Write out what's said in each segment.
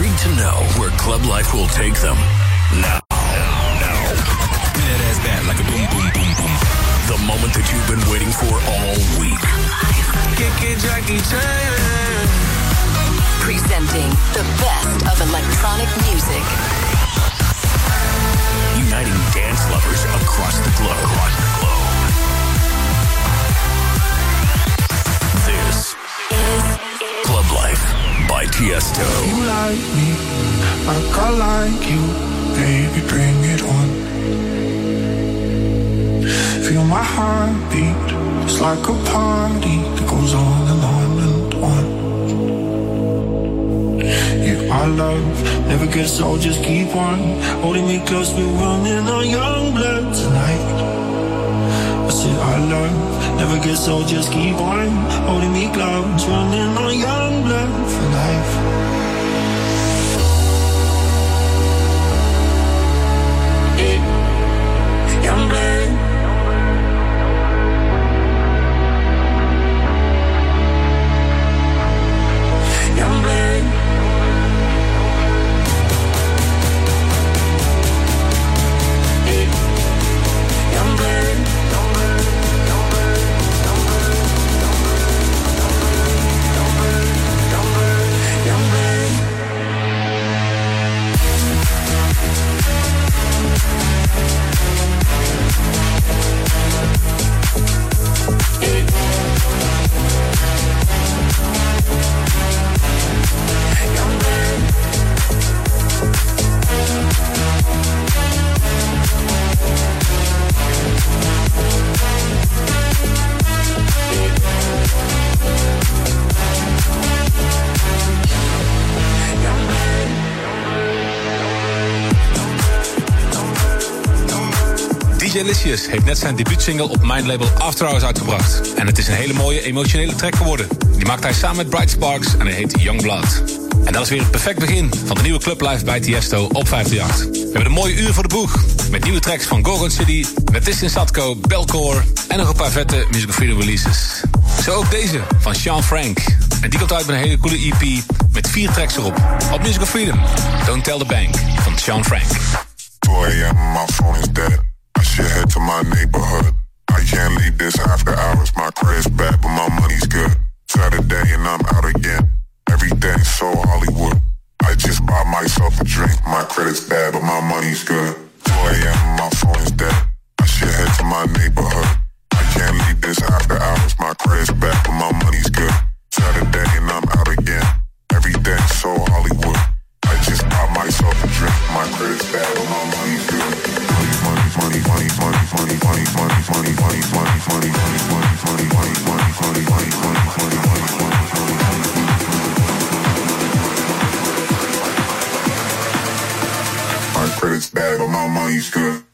Intrigued to know where Club Life will take them? Now. Spin that ass back like a boom, boom, boom, boom. The moment that you've been waiting for all week. Kick it, Jackie Chan. Presenting the best of electronic music. Uniting dance lovers across the globe. This is Club Life by Tiesto. If you like me, like I like you, baby, bring it on. Feel my heartbeat, it's like a party that goes on and on and on. Yeah, our love never gets old, just keep on holding me close, we're running on young blood tonight. I said our love never gets old, just keep on holding me close, running on young blood for life. Hey, young blood. Young blood. Hey, young blood. Delicious heeft net zijn debuutsingle op mijn label After Hours uitgebracht. En het is een hele mooie, emotionele track geworden. Die maakt hij samen met Bright Sparks en hij heet Young Blood. En dat is weer het perfect begin van de nieuwe Club Life bij Tiesto op 538. We hebben een mooie uur voor de boeg. Met nieuwe tracks van Gorgon City, Medusa en Satko, Belcore en nog een paar vette Musical Freedom releases. Zo ook deze van Sean Frank. En die komt uit met een hele coole EP met 4 tracks erop. Op Musical Freedom, Don't Tell the Bank van Sean Frank. My phone is dead. Head to my neighborhood. I can't leave this after hours. My credit's bad, but my money's good. Saturday and I'm out again. Everything's so Hollywood. I just bought myself a drink. My credit's bad, but my money's good. 4 a.m. my phone is dead. I should head to my neighborhood. I can't leave this after hours. My credit's bad, but my money's good. Saturday and I'm out again. Everything's so Hollywood. I just bought myself a drink. My credit's bad, but my money's good. My credit's bad, but my money's good.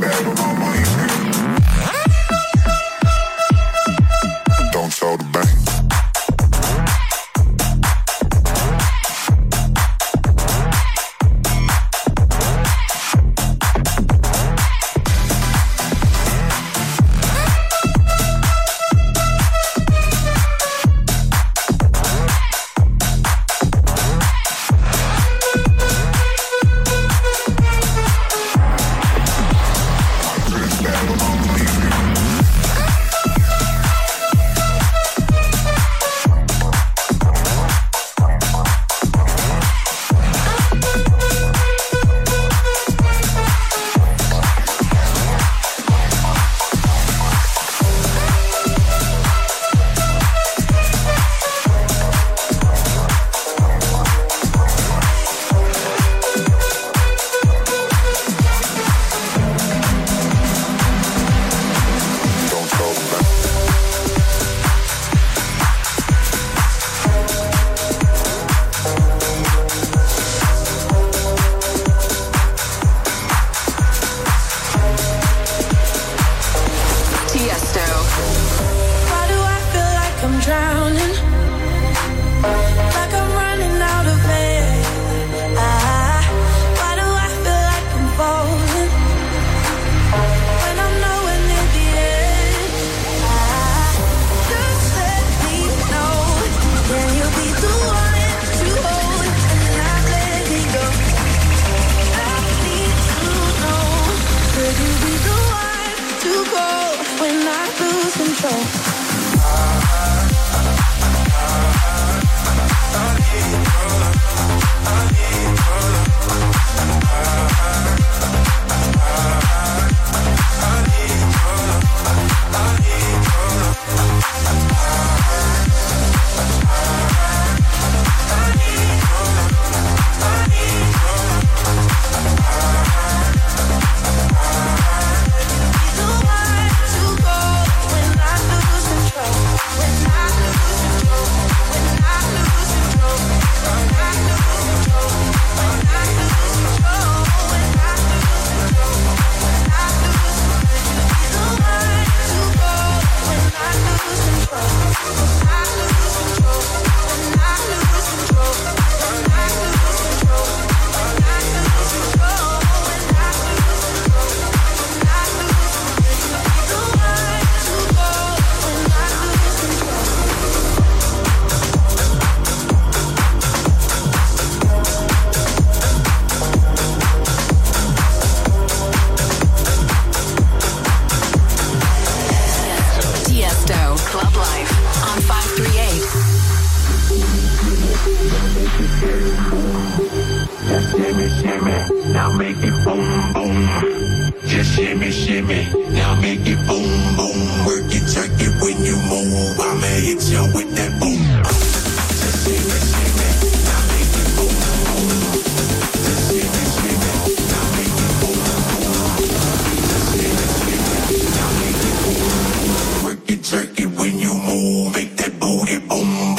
Bad shimmy, shimmy, now make it boom, boom. Just shimmy, shimmy, now make it boom, boom. Work it, jerk it when you move. I'ma hit you with that boom. Just shimmy, shimmy, now make it boom, boom. Just shimmy, shimmy, now make it boom, boom. Just shimmy, shimmy, now make it boom, boom. Work it, jerk it when you move. Make that booty boom, boom.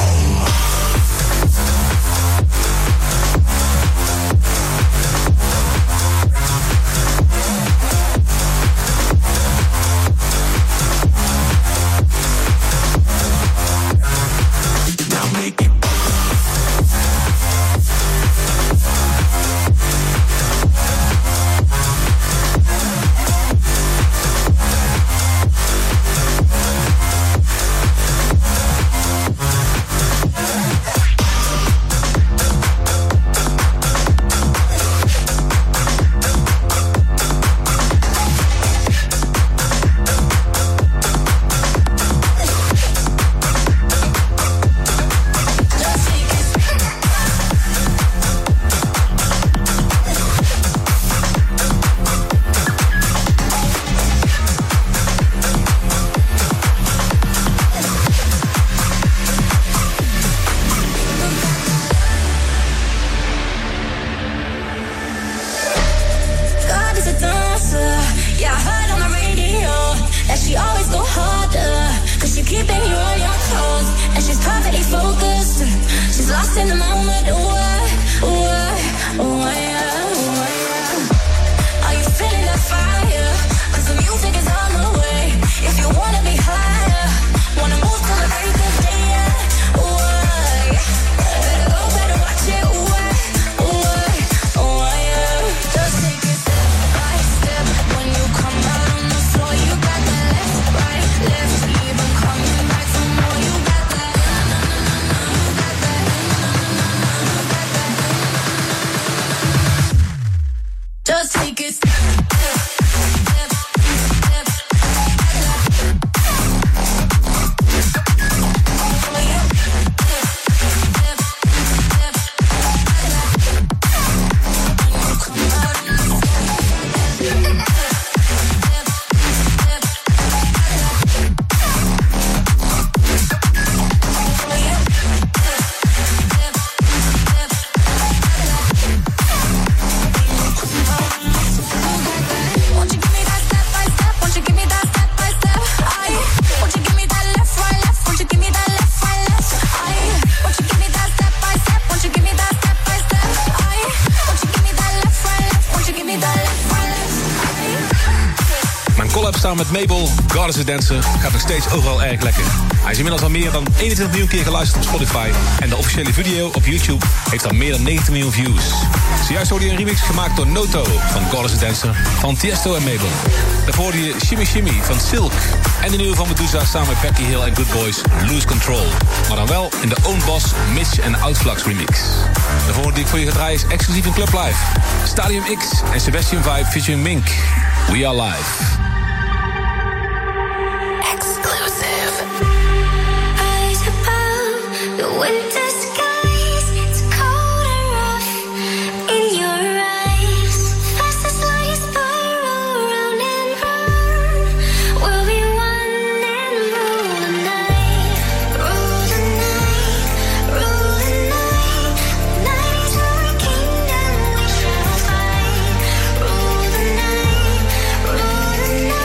Samen met Mabel, Goddess Is a Dancer, gaat nog steeds overal erg lekker. Hij is inmiddels al meer dan 21 miljoen keer geluisterd op Spotify. En de officiële video op YouTube heeft al meer dan 90 miljoen views. Zojuist hoorde je een remix gemaakt door Noto van Goddess Is a Dancer van Tiesto en Mabel. Daarvoor hoorde je Shimmy Shimmy van Silk. En de nieuwe van Medusa samen met Becky Hill en Good Boys Lose Control. Maar dan wel in de Own Boss Mitch en Outflux remix. De volgende die ik voor je ga draaien is exclusief in Club Life. Stadium X en Sebastian Vibe featuring Mink. We are live. Winter skies, it's cold and rough in your eyes. Fastest lights burrow round and round. We'll be one and rule the night. Rule the night, rule the night. Night is our kingdom, we shall fight. Rule the night, rule the night.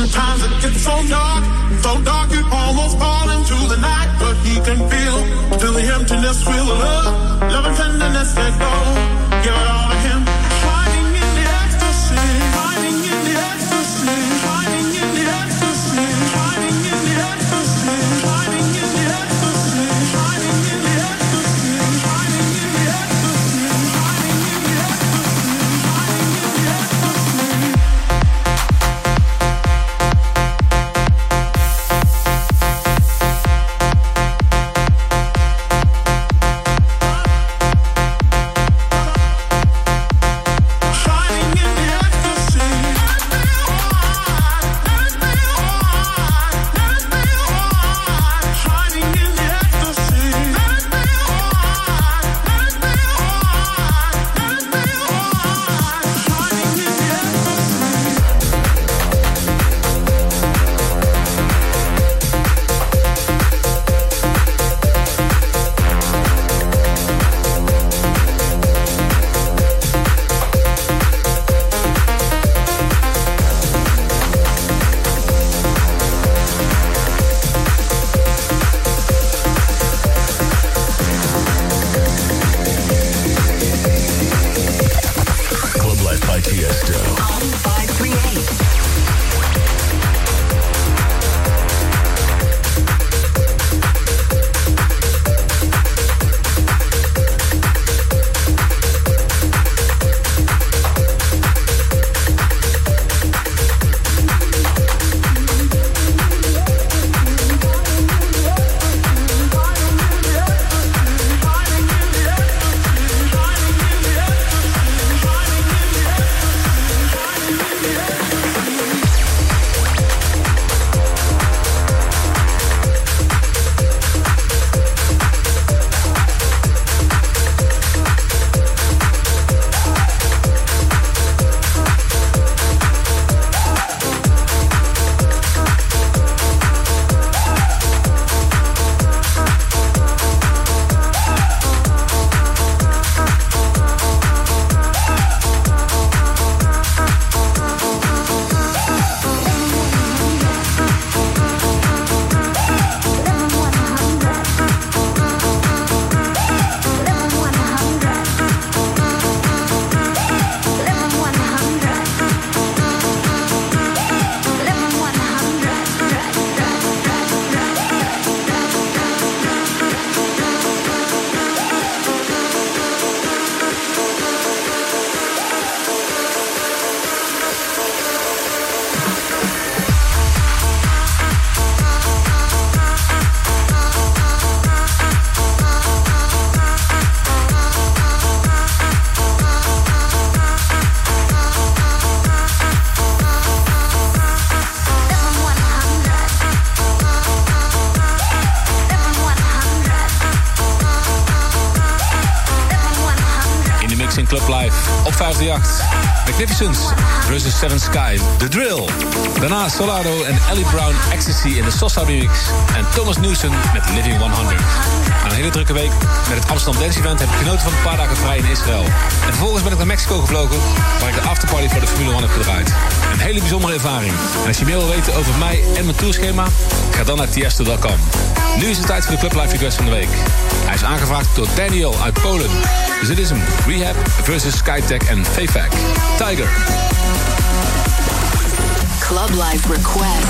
Sometimes it gets so dark you almost fall into the night. But he can feel the emptiness, feel the love, love and tenderness that go. Give it all to him. Club Life op 58. Magnificence, Russen 7 Skies, The Drill. Daarna Solado en Ellie Brown, Ecstasy in de Sosa remix. En Thomas Newson met Living 100. Na een hele drukke week met het Amsterdam Dance Event heb ik genoten van een paar dagen vrij in Israël. En vervolgens ben ik naar Mexico gevlogen, waar ik de afterparty voor de Formule 1 heb gedraaid. Een hele bijzondere ervaring. En als je meer wil weten over mij en mijn tourschema, ga dan naar Tiesto.com. Nu is het tijd voor de Club Life Request van de week. Hij is aangevraagd door Daniel uit Polen. Dus dit is hem. Rehab versus Skytech en Faifac. Tiger. Club Life Request.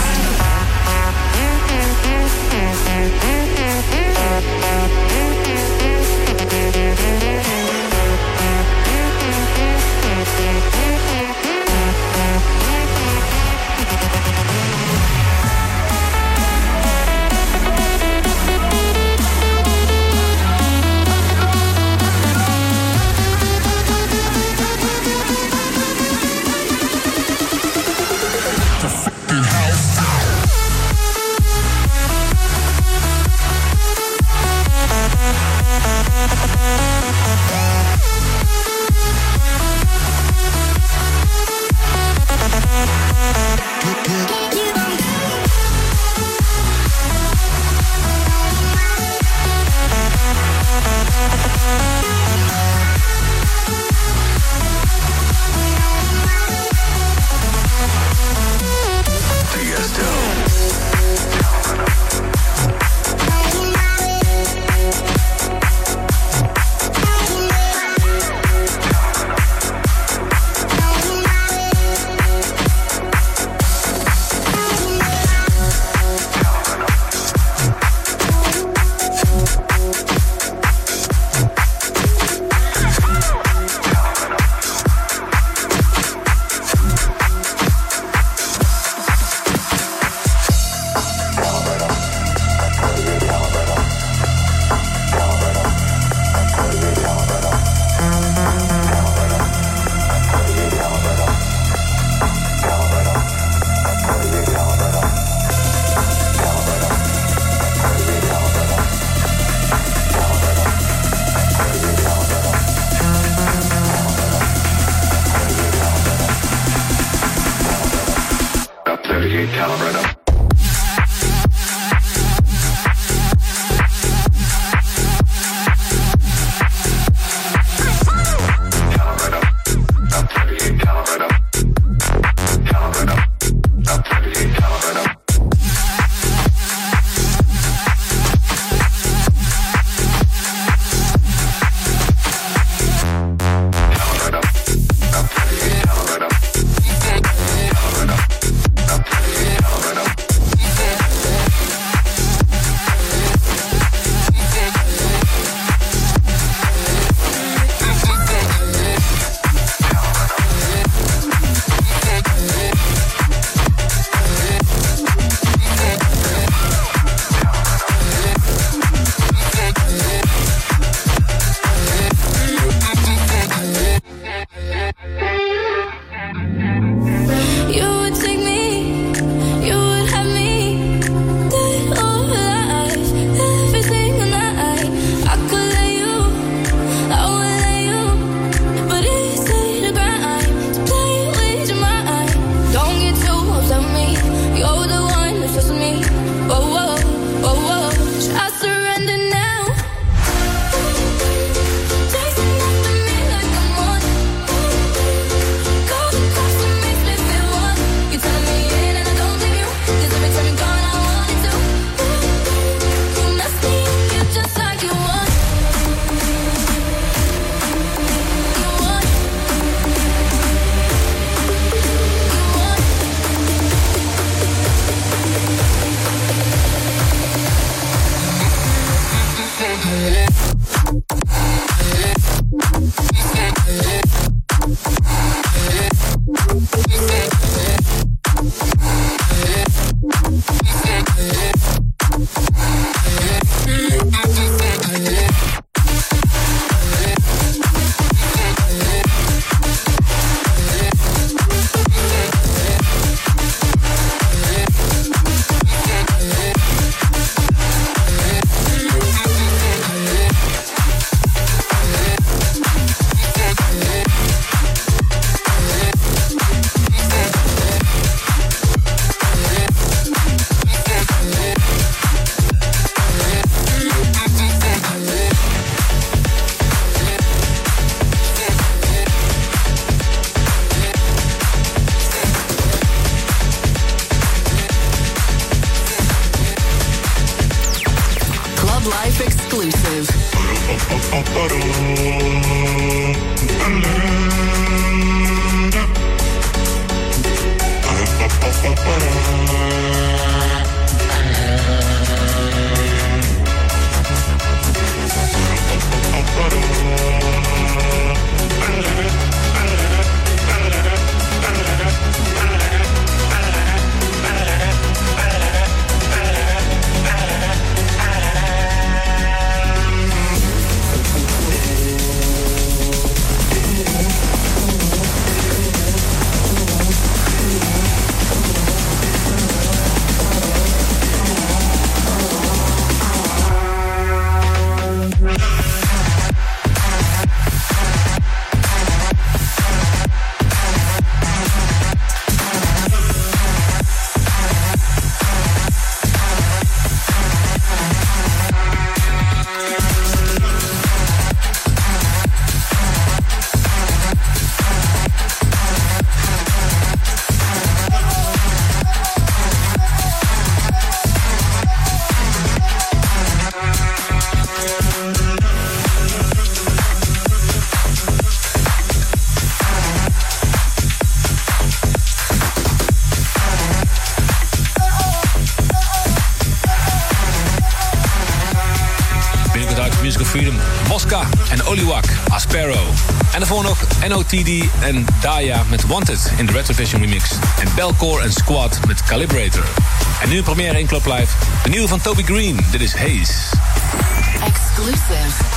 Colorado. NOTD en Daya met Wanted in de Retrovision remix. En Belcore en Squad met Calibrator. En nu een première in Club Life. De nieuwe van Toby Green. Dit is Haze. Exclusive.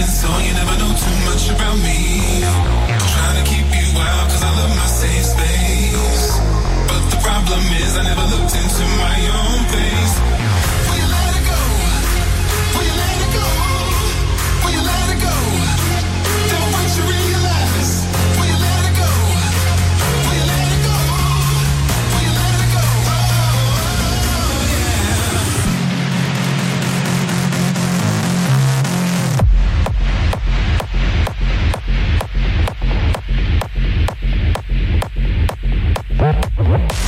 acting, so you never know too much about me. Trying to keep you out cause I love my safe space, but the problem is I never looked into my own face. Will you let it go? Will you let it go? Will you let it go? Then once you realize, will you let it go? Will you let it go? Will you let it go? Oh,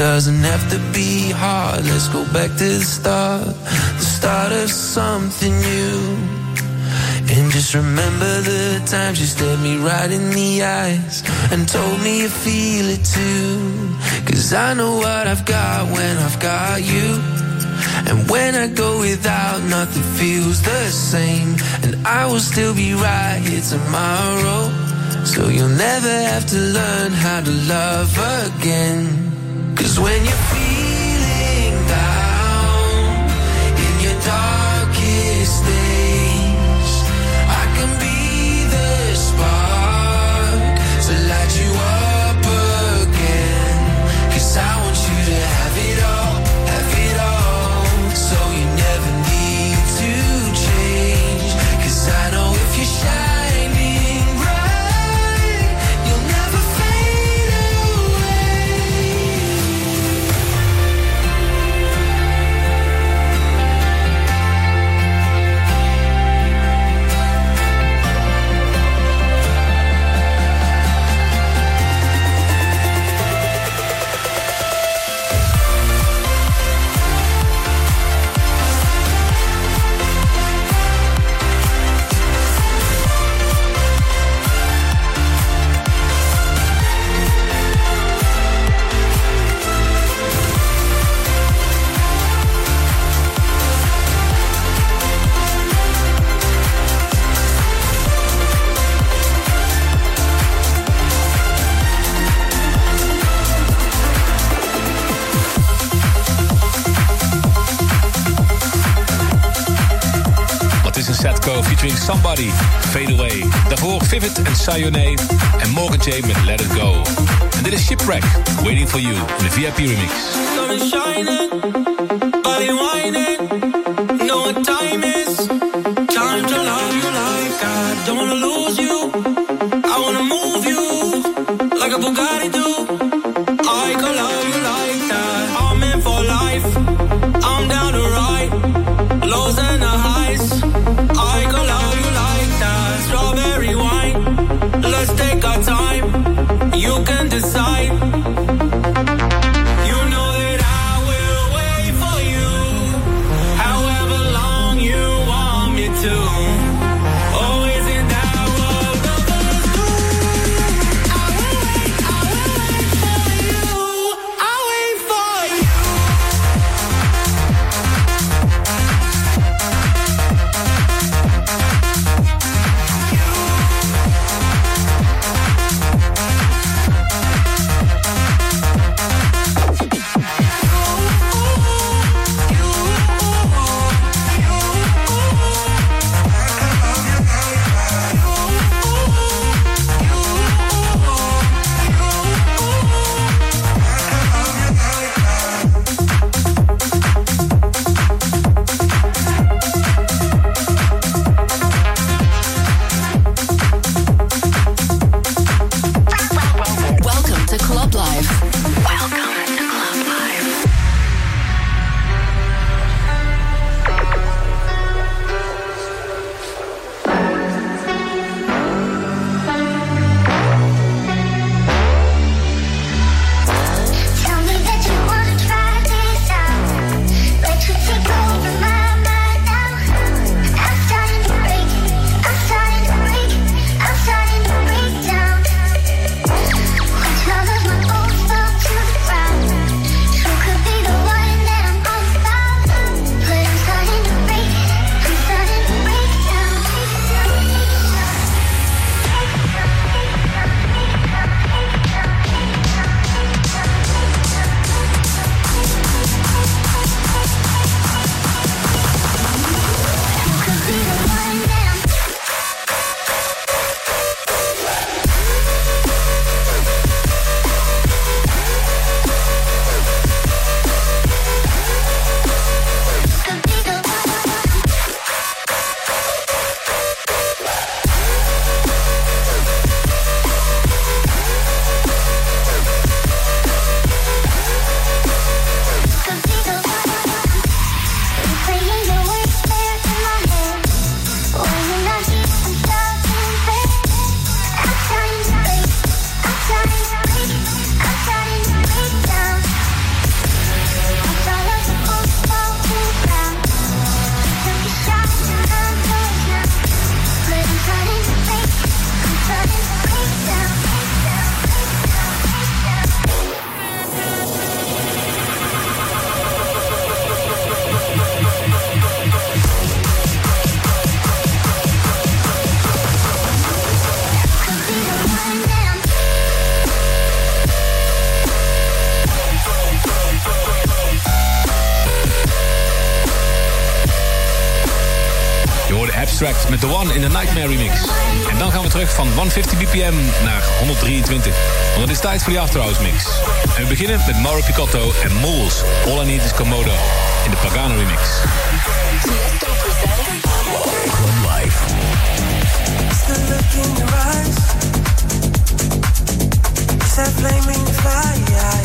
Doesn't have to be hard. Let's go back to the start of something new. And just remember the times you stared me right in the eyes and told me you feel it too. Cause I know what I've got when I've got you. And when I go without, nothing feels the same. And I will still be right here tomorrow. So you'll never have to learn how to love again. Cause when you're feeling down in your darkest days, I can be the spark to light you up again. Cause I want you to have it all, so you never need to change. Cause I know if you shine, featuring Somebody, Fade Away. Daarvoor Vivid en Sayonee en Morgan J met Let It Go. En dit is Shipwreck, Waiting For You in de VIP remix. To. Oh, isn't that Abstract met The One in de Nightmare Remix. En dan gaan we terug van 150 bpm naar 123. Want het is tijd voor die Afterhouse Mix. En we beginnen met Mauro Picotto en Moles. All I Need Is Komodo in de Pagano Remix. Club Life. It's the look in your eyes. It's that flaming fire.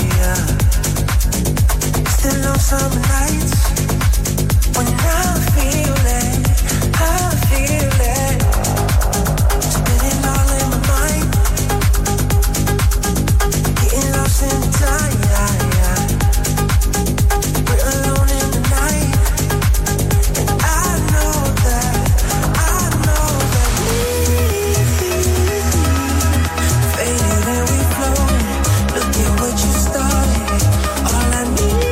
It's the long summer nights. When I feel it, I feel it. Spinning all in my mind. Getting lost in time. We're alone in the night. And I know that we faded and we floated. Look at what you started. All I need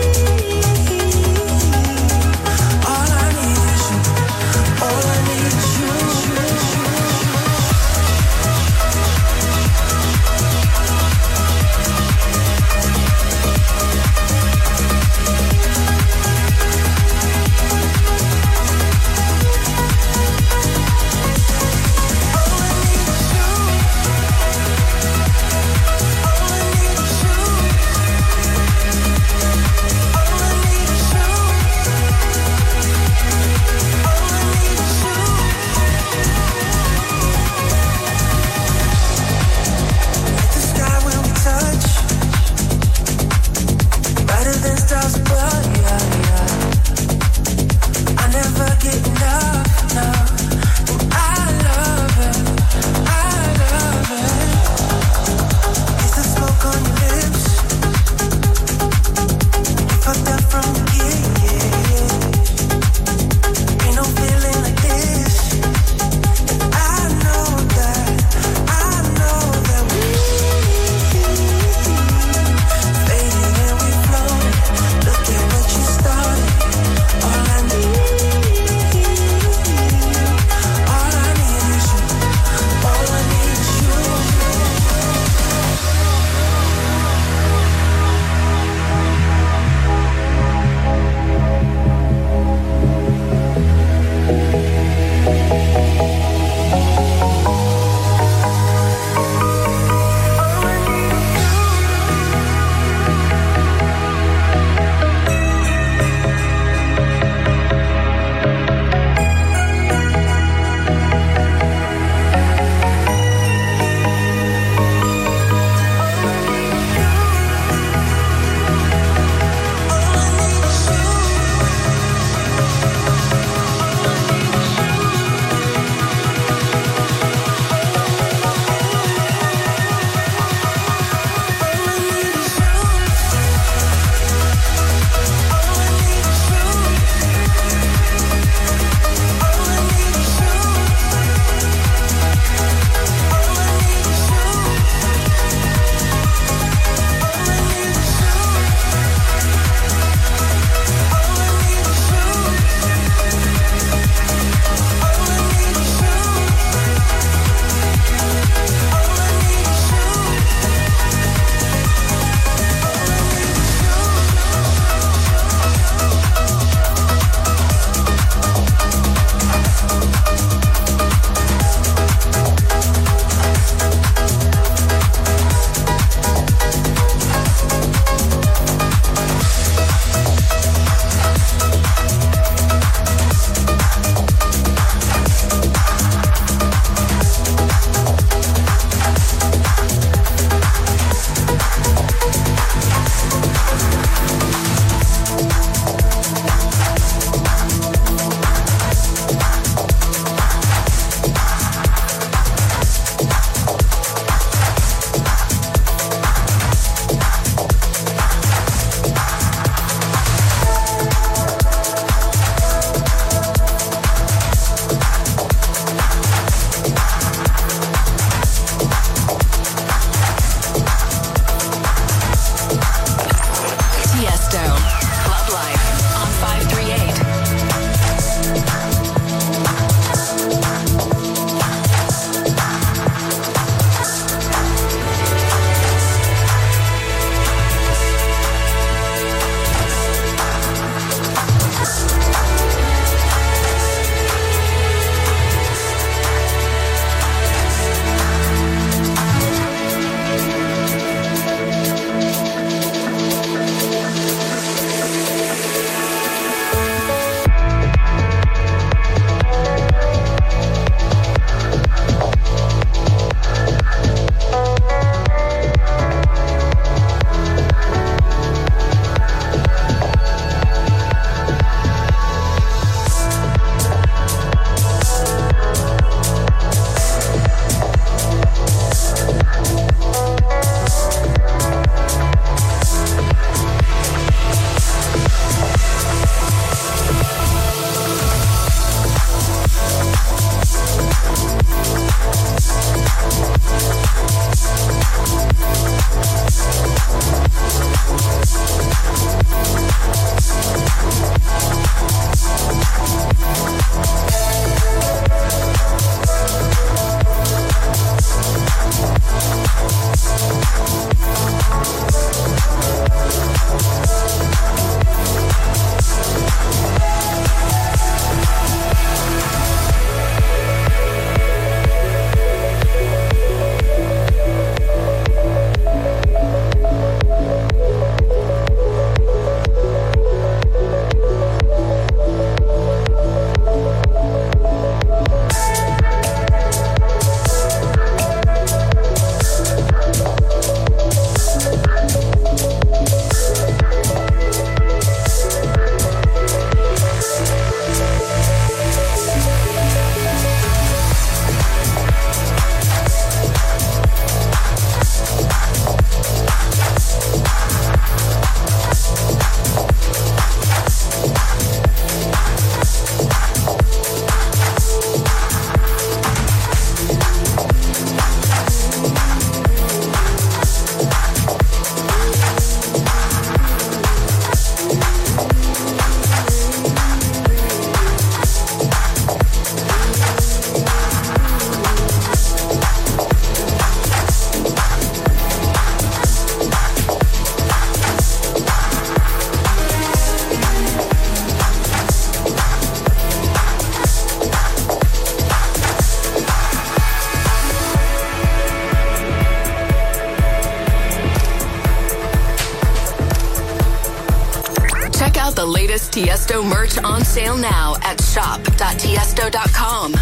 Tiesto merch on sale now at shop.tiesto.com.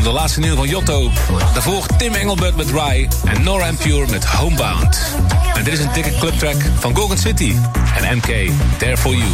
door de laatste nieuwe van Jotto. Daarvoor Tim Engelbert met Rye en Nora and Pure met Homebound. En dit is een dikke clubtrack van Gorgon City en MK, There For You.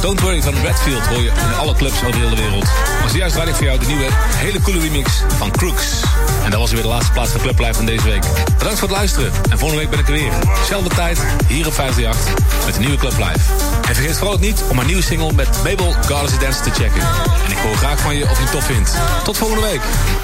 Don't Worry van Redfield hoor je in alle clubs over heel de wereld. Maar zojuist draai ik voor jou de nieuwe, hele coole remix van Crooks. En dat was weer de laatste plaats van Club Life van deze week. Bedankt voor het luisteren. En volgende week ben ik er weer. Zelfde tijd, hier op 538, met de nieuwe Club Life. En vergeet vooral niet om mijn nieuwe single met Mabel, Goddess Is a Dancer te checken. En ik hoor graag van je of je het tof vindt. Tot volgende week.